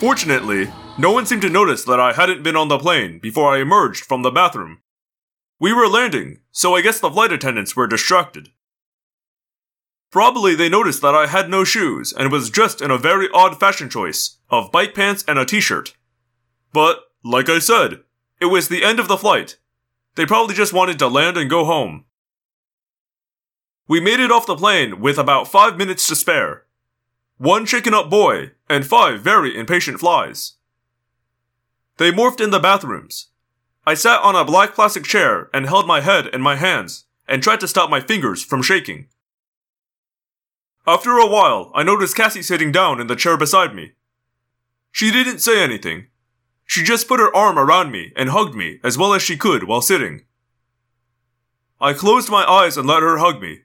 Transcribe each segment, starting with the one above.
Fortunately, no one seemed to notice that I hadn't been on the plane before I emerged from the bathroom. We were landing, so I guess the flight attendants were distracted. Probably they noticed that I had no shoes and was dressed in a very odd fashion choice of bike pants and a t-shirt. But, like I said, it was the end of the flight. They probably just wanted to land and go home. We made it off the plane with about 5 minutes to spare. One shaken-up boy and 5 very impatient flies. They morphed in the bathrooms. I sat on a black plastic chair and held my head in my hands and tried to stop my fingers from shaking. After a while, I noticed Cassie sitting down in the chair beside me. She didn't say anything. She just put her arm around me and hugged me as well as she could while sitting. I closed my eyes and let her hug me.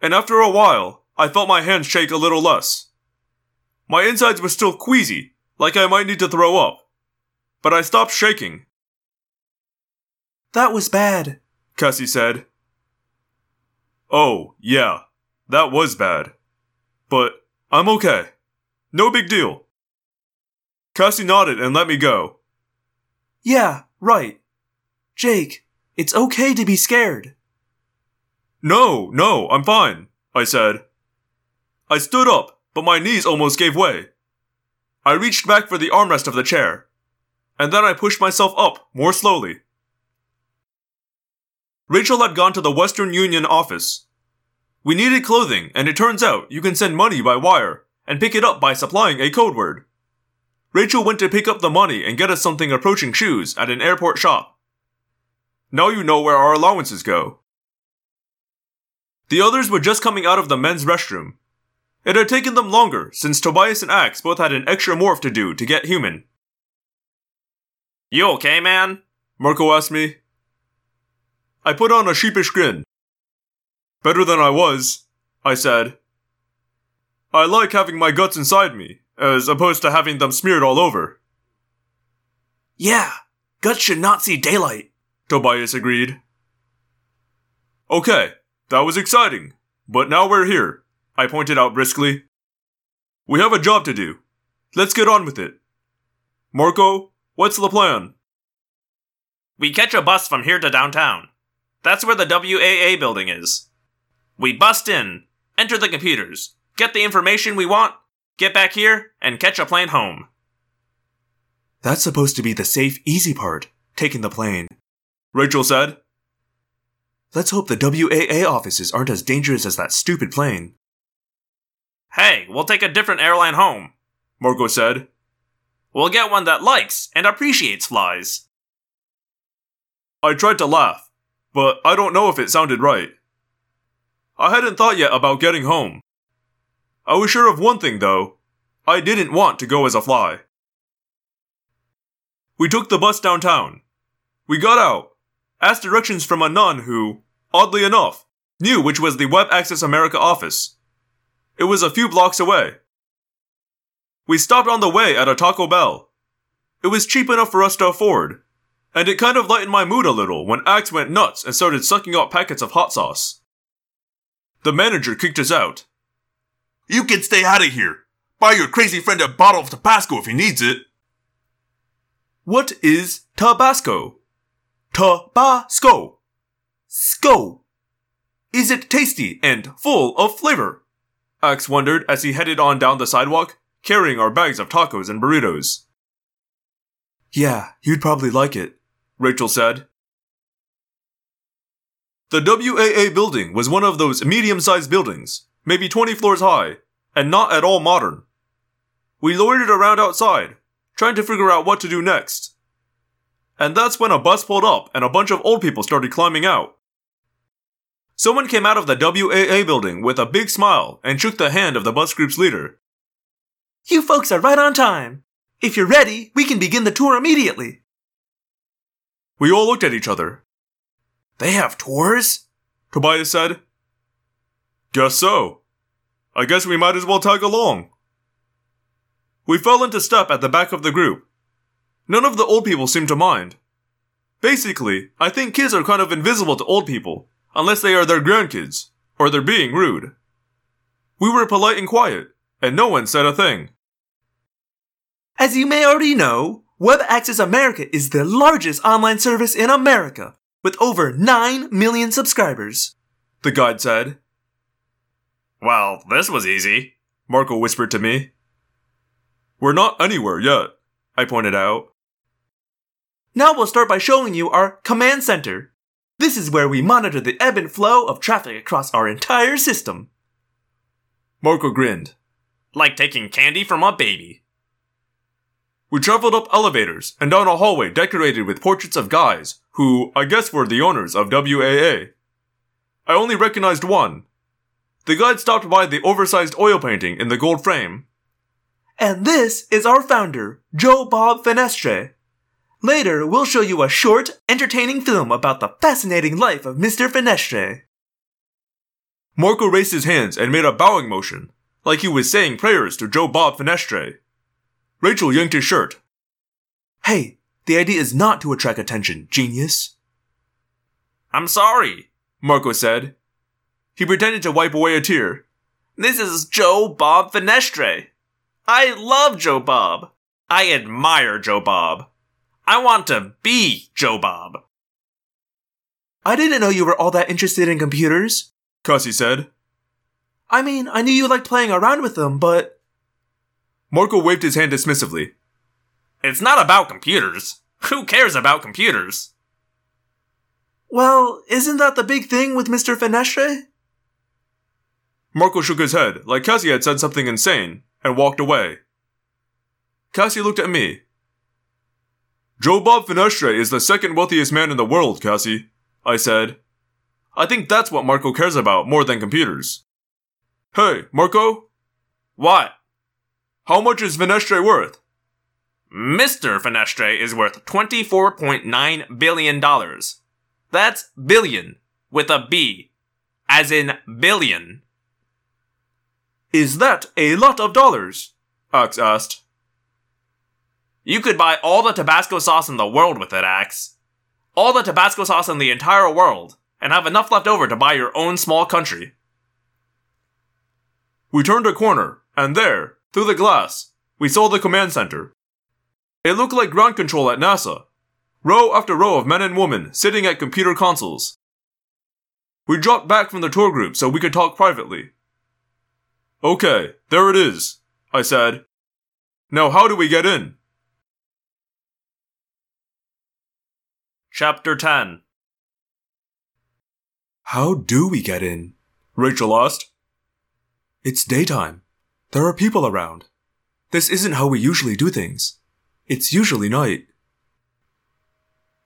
And after a while, I felt my hands shake a little less. My insides were still queasy, like I might need to throw up. But I stopped shaking. "That was bad," Cassie said. Oh, yeah, that was bad. But I'm okay. No big deal. Cassie nodded and let me go. Yeah, right. Jake, it's okay to be scared. No, I'm fine, I said. I stood up, but my knees almost gave way. I reached back for the armrest of the chair, and then I pushed myself up more slowly. Rachel had gone to the Western Union office. We needed clothing, and it turns out you can send money by wire and pick it up by supplying a code word. Rachel went to pick up the money and get us something approaching shoes at an airport shop. Now you know where our allowances go. The others were just coming out of the men's restroom. It had taken them longer since Tobias and Axe both had an extra morph to do to get human. "You okay, man?" Marco asked me. I put on a sheepish grin. "Better than I was," I said. I like having my guts inside me, as opposed to having them smeared all over. "Yeah, guts should not see daylight," Tobias agreed. "Okay, that was exciting, but now we're here," I pointed out briskly. "We have a job to do. Let's get on with it. Marco, what's the plan?" "We catch a bus from here to downtown. That's where the WAA building is. We bust in, enter the computers, get the information we want, get back here, and catch a plane home." "That's supposed to be the safe, easy part, taking the plane," Rachel said. "Let's hope the WAA offices aren't as dangerous as that stupid plane." "Hey, we'll take a different airline home," Marco said. "We'll get one that likes and appreciates flies." I tried to laugh, but I don't know if it sounded right. I hadn't thought yet about getting home. I was sure of one thing, though. I didn't want to go as a fly. We took the bus downtown. We got out, asked directions from a nun who, oddly enough, knew which was the Web Access America office. It was a few blocks away. We stopped on the way at a Taco Bell. It was cheap enough for us to afford, and it kind of lightened my mood a little when Axe went nuts and started sucking up packets of hot sauce. The manager kicked us out. "You can stay out of here. Buy your crazy friend a bottle of Tabasco if he needs it." "What is Tabasco?" "Tabasco. Sco. Is it tasty and full of flavor?" Axe wondered as he headed on down the sidewalk, carrying our bags of tacos and burritos. "Yeah, you'd probably like it," Rachel said. The WAA building was one of those medium-sized buildings, maybe 20 floors high, and not at all modern. We loitered around outside, trying to figure out what to do next. And that's when a bus pulled up and a bunch of old people started climbing out. Someone came out of the WAA building with a big smile and shook the hand of the bus group's leader. "You folks are right on time. If you're ready, we can begin the tour immediately." We all looked at each other. "They have tours?" Tobias said. "Guess so. I guess we might as well tag along." We fell into step at the back of the group. None of the old people seemed to mind. Basically, I think kids are kind of invisible to old people, unless they are their grandkids, or they're being rude. We were polite and quiet, and no one said a thing. As you may already know, Web Access America is the largest online service in America, with over 9 million subscribers, the guide said. Well, this was easy, Marco whispered to me. We're not anywhere yet, I pointed out. Now we'll start by showing you our command center. This is where we monitor the ebb and flow of traffic across our entire system. Marco grinned. Like taking candy from a baby. We traveled up elevators and down a hallway decorated with portraits of guys who, I guess, were the owners of WAA. I only recognized one. The guide stopped by the oversized oil painting in the gold frame. And this is our founder, Joe Bob Fenestre. Later, we'll show you a short, entertaining film about the fascinating life of Mr. Fenestre. Marco raised his hands and made a bowing motion, like he was saying prayers to Joe Bob Fenestre. Rachel yanked his shirt. Hey, the idea is not to attract attention, genius. I'm sorry, Marco said. He pretended to wipe away a tear. This is Joe Bob Fenestre. I love Joe Bob. I admire Joe Bob. I want to be Joe Bob. I didn't know you were all that interested in computers, Cussie said. I mean, I knew you liked playing around with them, but... Marco waved his hand dismissively. It's not about computers. Who cares about computers? Well, isn't that the big thing with Mr. Fenestre? Marco shook his head, like Cussie had said something insane, and walked away. Cussie looked at me. Joe Bob Fenestre is the second wealthiest man in the world, Cussie, I said. I think that's what Marco cares about more than computers. Hey, Marco? What? How much is Fenestre worth? Mr. Fenestre is worth $24.9 billion. That's billion, with a B, as in billion. Is that a lot of dollars? Axe asked. You could buy all the Tabasco sauce in the world with it, Axe. All the Tabasco sauce in the entire world, and have enough left over to buy your own small country. We turned a corner, and there, through the glass, we saw the command center. It looked like ground control at NASA. Row after row of men and women sitting at computer consoles. We dropped back from the tour group so we could talk privately. Okay, there it is, I said. Now how do we get in? Chapter 10. How do we get in? Rachel asked. It's daytime. There are people around. This isn't how we usually do things. It's usually night.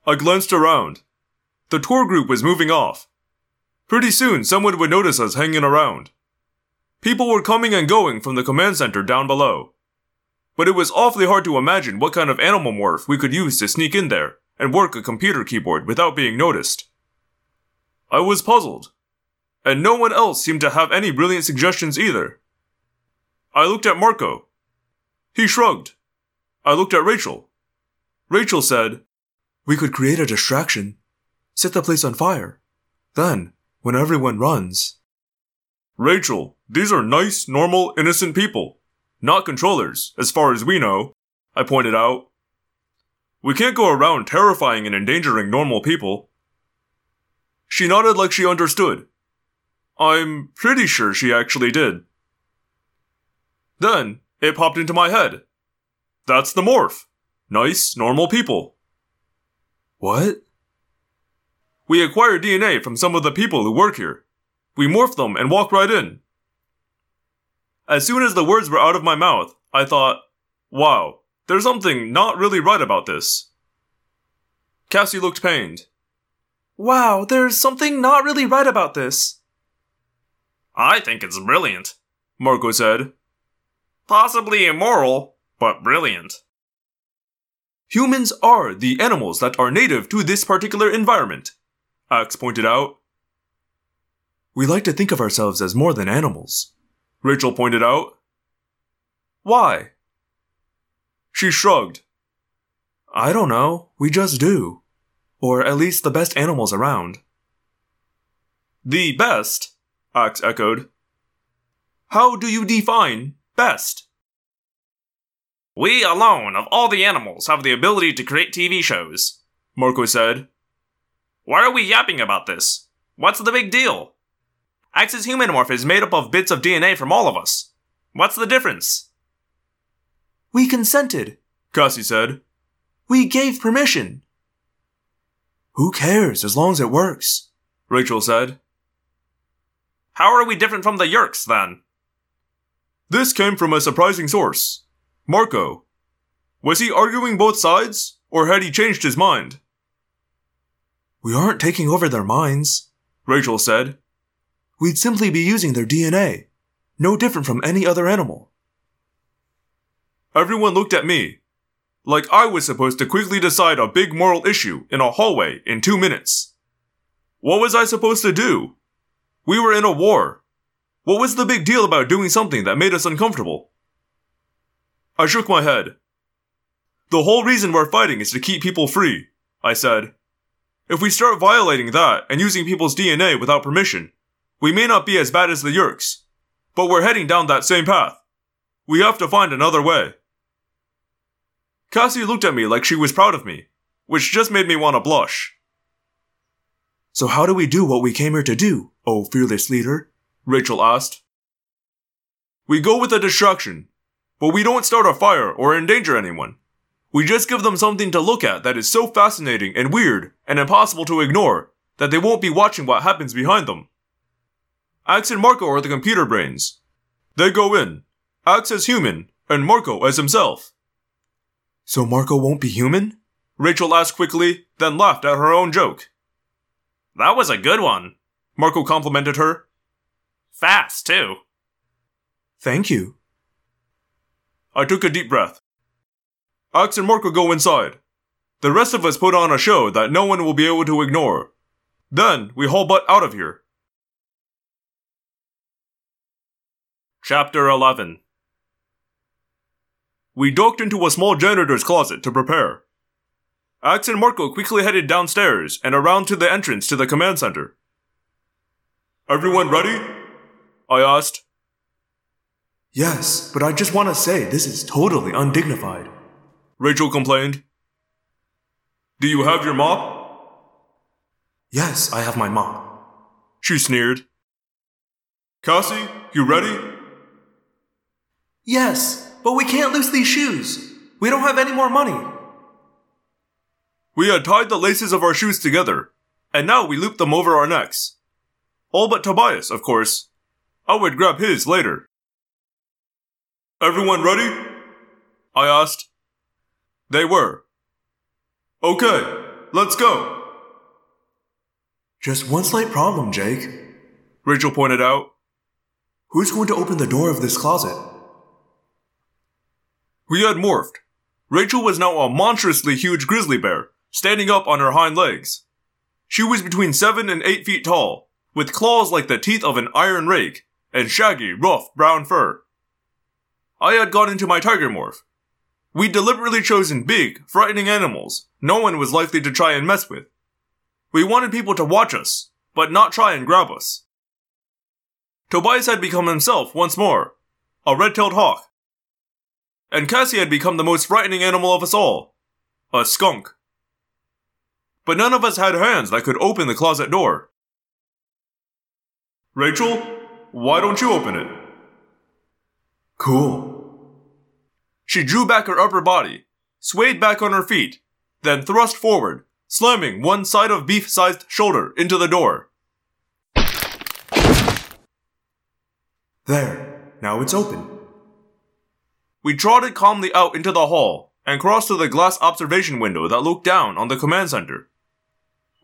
I glanced around. The tour group was moving off. Pretty soon someone would notice us hanging around. People were coming and going from the command center down below. But it was awfully hard to imagine what kind of animorph we could use to sneak in there and work a computer keyboard without being noticed. I was puzzled. And no one else seemed to have any brilliant suggestions either. I looked at Marco. He shrugged. I looked at Rachel. Rachel said, We could create a distraction. Set the place on fire. Then, when everyone runs... Rachel, these are nice, normal, innocent people. Not controllers, as far as we know, I pointed out. We can't go around terrifying and endangering normal people. She nodded like she understood. I'm pretty sure she actually did. Then, it popped into my head. That's the morph. Nice, normal people. What? We acquire DNA from some of the people who work here. We morph them and walk right in. As soon as the words were out of my mouth, I thought, wow, there's something not really right about this. Cussie looked pained. Wow, there's something not really right about this. I think it's brilliant, Marco said. Possibly immoral, but brilliant. Humans are the animals that are native to this particular environment, Axe pointed out. We like to think of ourselves as more than animals, Rachel pointed out. Why? She shrugged. I don't know, we just do. Or at least the best animals around. The best? Axe echoed. How do you define best? We alone, of all the animals, have the ability to create TV shows, Marco said. Why are we yapping about this? What's the big deal? Axe's human morph is made up of bits of DNA from all of us. What's the difference? We consented, Cassie said. We gave permission. Who cares as long as it works, Rachel said. How are we different from the Yerks, then? This came from a surprising source. Marco. Was he arguing both sides, or had he changed his mind? We aren't taking over their minds, Rachel said. We'd simply be using their DNA, no different from any other animal. Everyone looked at me, like I was supposed to quickly decide a big moral issue in a hallway in 2 minutes. What was I supposed to do? We were in a war. What was the big deal about doing something that made us uncomfortable? I shook my head. The whole reason we're fighting is to keep people free, I said. If we start violating that and using people's DNA without permission, we may not be as bad as the Yerks, but we're heading down that same path. We have to find another way. Cassie looked at me like she was proud of me, which just made me want to blush. So how do we do what we came here to do, oh fearless leader? Rachel asked. We go with a distraction, but we don't start a fire or endanger anyone. We just give them something to look at that is so fascinating and weird and impossible to ignore that they won't be watching what happens behind them. Axe and Marco are the computer brains. They go in, Axe as human, and Marco as himself. So Marco won't be human? Rachel asked quickly, then laughed at her own joke. That was a good one, Marco complimented her. Fast, too. Thank you. I took a deep breath. Axe and Marco go inside. The rest of us put on a show that no one will be able to ignore. Then we haul butt out of here. Chapter 11. We ducked into a small janitor's closet to prepare. Axe and Marco quickly headed downstairs and around to the entrance to the command center. Everyone ready? I asked. Yes, but I just want to say this is totally undignified, Rachel complained. Do you have your mop? Yes, I have my mop, she sneered. Cassie, you ready? Yes, but we can't lose these shoes. We don't have any more money. We had tied the laces of our shoes together, and now we looped them over our necks. All but Tobias, of course. I would grab his later. Everyone ready? I asked. They were. Okay, let's go. Just one slight problem, Jake, Rachel pointed out. Who's going to open the door of this closet? We had morphed. Rachel was now a monstrously huge grizzly bear, standing up on her hind legs. She was between 7 and 8 feet tall, with claws like the teeth of an iron rake, and shaggy, rough, brown fur. I had gone into my tiger morph. We'd deliberately chosen big, frightening animals no one was likely to try and mess with. We wanted people to watch us, but not try and grab us. Tobias had become himself once more, a red-tailed hawk. And Cassie had become the most frightening animal of us all, a skunk. But none of us had hands that could open the closet door. Rachel, why don't you open it? Cool. She drew back her upper body, swayed back on her feet, then thrust forward, slamming one side of beef-sized shoulder into the door. There, now it's open. We trotted calmly out into the hall and crossed to the glass observation window that looked down on the command center.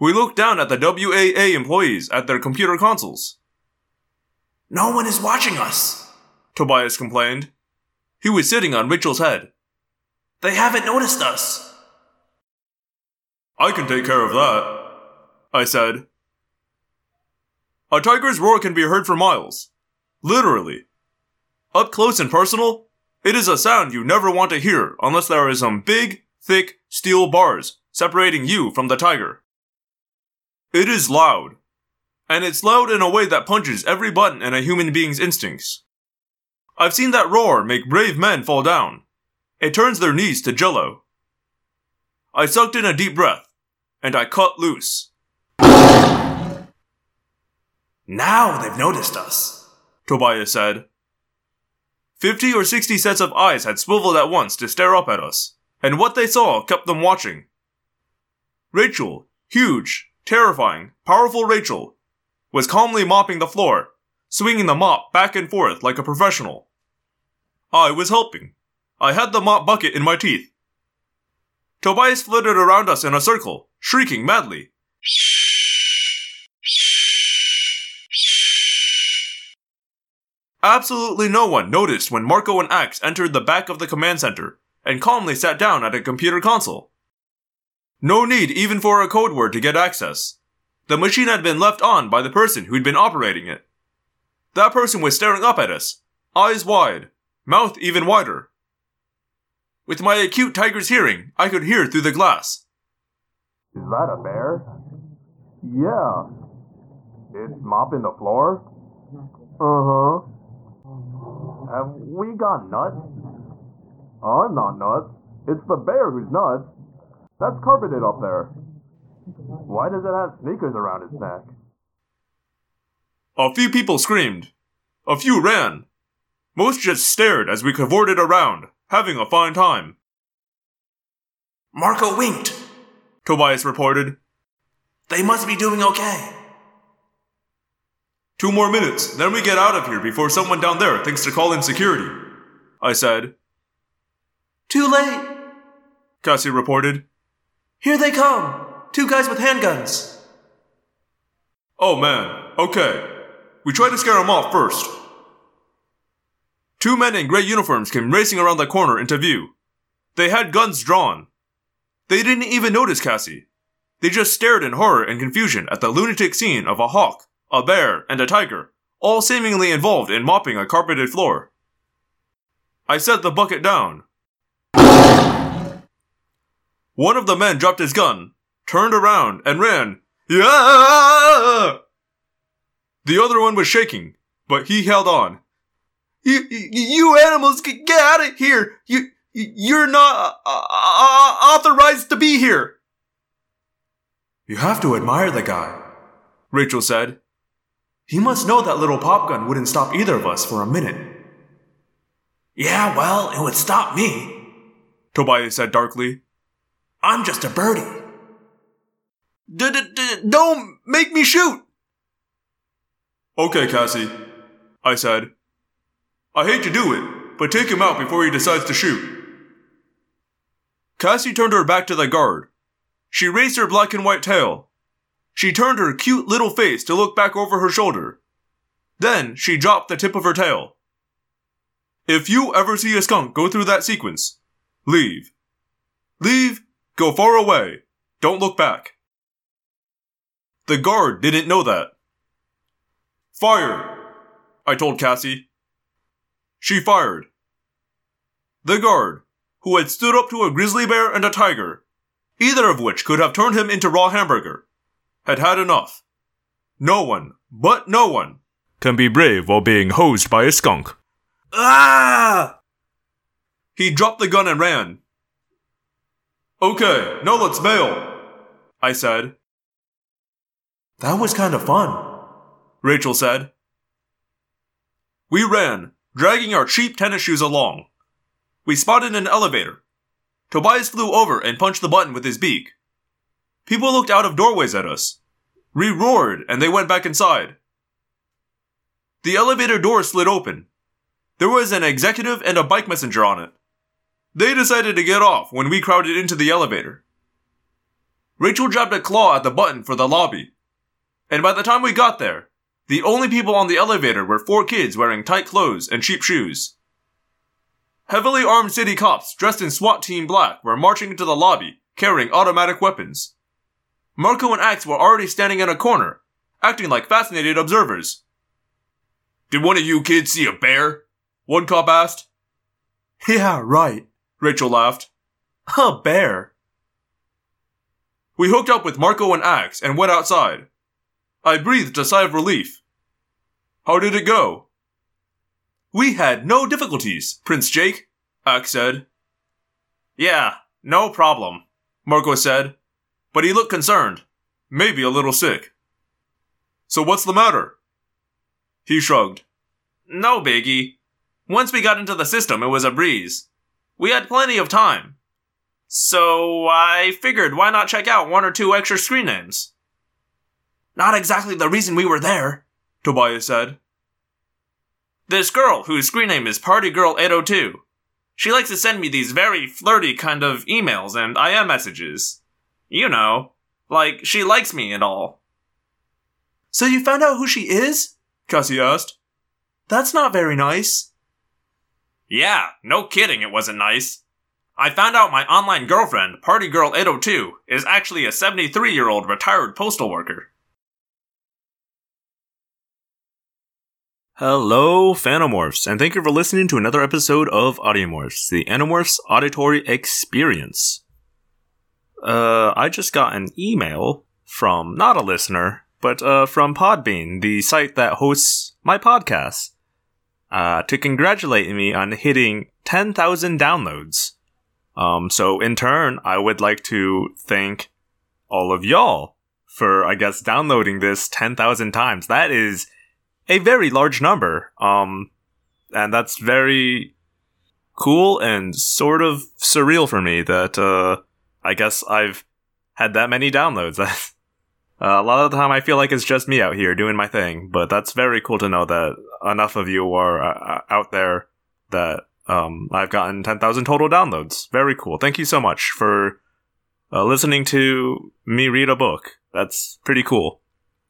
We looked down at the WAA employees at their computer consoles. No one is watching us, Tobias complained. He was sitting on Rachel's head. They haven't noticed us. I can take care of that, I said. A tiger's roar can be heard for miles. Literally. Up close and personal, it is a sound you never want to hear unless there are some big, thick steel bars separating you from the tiger. It is loud. And it's loud in a way that punches every button in a human being's instincts. I've seen that roar make brave men fall down. and turns their knees to jello. I sucked in a deep breath, and I cut loose. Now they've noticed us, Tobias said. 50 or 60 sets of eyes had swiveled at once to stare up at us, and what they saw kept them watching. Rachel, huge, terrifying, powerful Rachel, was calmly mopping the floor, swinging the mop back and forth like a professional. I was helping. I had the mop bucket in my teeth. Tobias flitted around us in a circle, shrieking madly. Absolutely no one noticed when Marco and Axe entered the back of the command center and calmly sat down at a computer console. No need even for a code word to get access. The machine had been left on by the person who'd been operating it. That person was staring up at us, eyes wide, mouth even wider. With my acute tiger's hearing, I could hear through the glass. Is that a bear? Yeah. It's mopping the floor? Uh-huh. Have we got nuts? I'm not nuts. It's the bear who's nuts. That's carpeted up there. Why does it have sneakers around its neck? A few people screamed. A few ran. Most just stared as we cavorted around, having a fine time. Marco winked, Tobias reported. They must be doing okay. 2 more minutes, then we get out of here before someone down there thinks to call in security, I said. Too late, Cassie reported. Here they come, 2 guys with handguns. Oh man, okay. We tried to scare them off first. 2 men in gray uniforms came racing around the corner into view. They had guns drawn. They didn't even notice Cassie. They just stared in horror and confusion at the lunatic scene of a hawk, a bear, and a tiger, all seemingly involved in mopping a carpeted floor. I set the bucket down. One of the men dropped his gun, turned around, and ran. Yeah! The other one was shaking, but he held on. You animals, get out of here! You're not authorized to be here! You have to admire the guy, Rachel said. He must know that little pop gun wouldn't stop either of us for a minute. Yeah, well, it would stop me, Tobias said darkly. I'm just a birdie. Don't make me shoot! Okay, Cassie, I said. I hate to do it, but take him out before he decides to shoot. Cassie turned her back to the guard. She raised her black and white tail. She turned her cute little face to look back over her shoulder. Then she dropped the tip of her tail. If you ever see a skunk go through that sequence, leave. Leave, go far away, don't look back. The guard didn't know that. Fire, I told Cassie. She fired. The guard, who had stood up to a grizzly bear and a tiger, either of which could have turned him into raw hamburger, had had enough. No one, but no one, can be brave while being hosed by a skunk. Ah! He dropped the gun and ran. Okay, now let's bail, I said. That was kind of fun, Rachel said. We ran, dragging our cheap tennis shoes along. We spotted an elevator. Tobias flew over and punched the button with his beak. People looked out of doorways at us. We roared and they went back inside. The elevator door slid open. There was an executive and a bike messenger on it. They decided to get off when we crowded into the elevator. Rachel jabbed a claw at the button for the lobby. And by the time we got there, the only people on the elevator were 4 kids wearing tight clothes and cheap shoes. Heavily armed city cops dressed in SWAT team black were marching into the lobby, carrying automatic weapons. Marco and Axe were already standing in a corner, acting like fascinated observers. Did one of you kids see a bear? One cop asked. Yeah, right, Rachel laughed. A bear. We hooked up with Marco and Axe and went outside. I breathed a sigh of relief. How did it go? We had no difficulties, Prince Jake, Axe said. Yeah, no problem, Marco said, but he looked concerned, maybe a little sick. So what's the matter? He shrugged. No biggie. Once we got into the system, it was a breeze. We had plenty of time. So I figured why not check out one or two extra screen names? Not exactly the reason we were there, Tobias said. This girl, whose screen name is PartyGirl802, she likes to send me these very flirty kind of emails and IM messages. You know, like she likes me and all. So you found out who she is? Cassie asked. That's not very nice. Yeah, no kidding it wasn't nice. I found out my online girlfriend, PartyGirl802, is actually a 73-year-old retired postal worker. Hello, Phanomorphs, and thank you for listening to another episode of Audiomorphs, the Animorphs Auditory Experience. I just got an email from, not a listener, but from Podbean, the site that hosts my podcast, to congratulate me on hitting 10,000 downloads. So in turn, I would like to thank all of y'all for, I guess, downloading this 10,000 times. That is a very large number, and that's very cool and sort of surreal for me that, I guess I've had that many downloads. A lot of the time I feel like it's just me out here doing my thing, but that's very cool to know that enough of you are out there that... I've gotten 10,000 total downloads. Very cool. Thank you so much for listening to me read a book. That's pretty cool.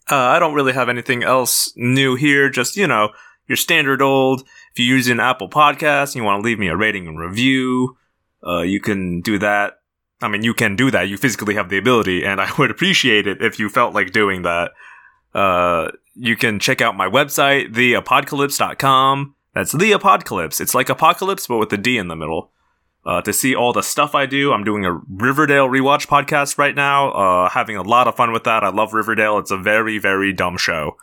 I don't really have anything else new here. Just, you know, your standard old, if you're using Apple Podcasts and you want to leave me a rating and review, you can do that. I mean, you can do that. You physically have the ability, and I would appreciate it if you felt like doing that. You can check out my website, theapocalypse.com. That's The Apocalypse. It's like Apocalypse, but with a D in the middle. To see all the stuff I do, I'm doing a Riverdale rewatch podcast right now. Having a lot of fun with that. I love Riverdale. It's a very, very dumb show.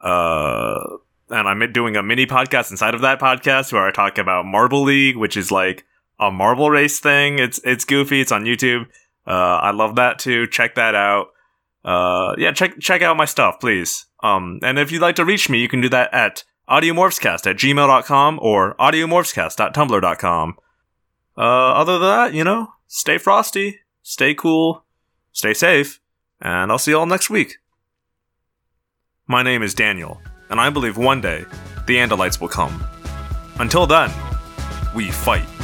And I'm doing a mini podcast inside of that podcast where I talk about Marble League, which is like a marble race thing. It's goofy. It's on YouTube. I love that too. Check that out. Yeah, check out my stuff, please. And if you'd like to reach me, you can do that at audiomorphscast@gmail.com or audiomorphscast.tumblr.com. Other than that, you know, stay frosty, stay cool, stay safe, and I'll see you all next week. My name is Daniel, and I believe one day the Andalites will come. Until then, we fight.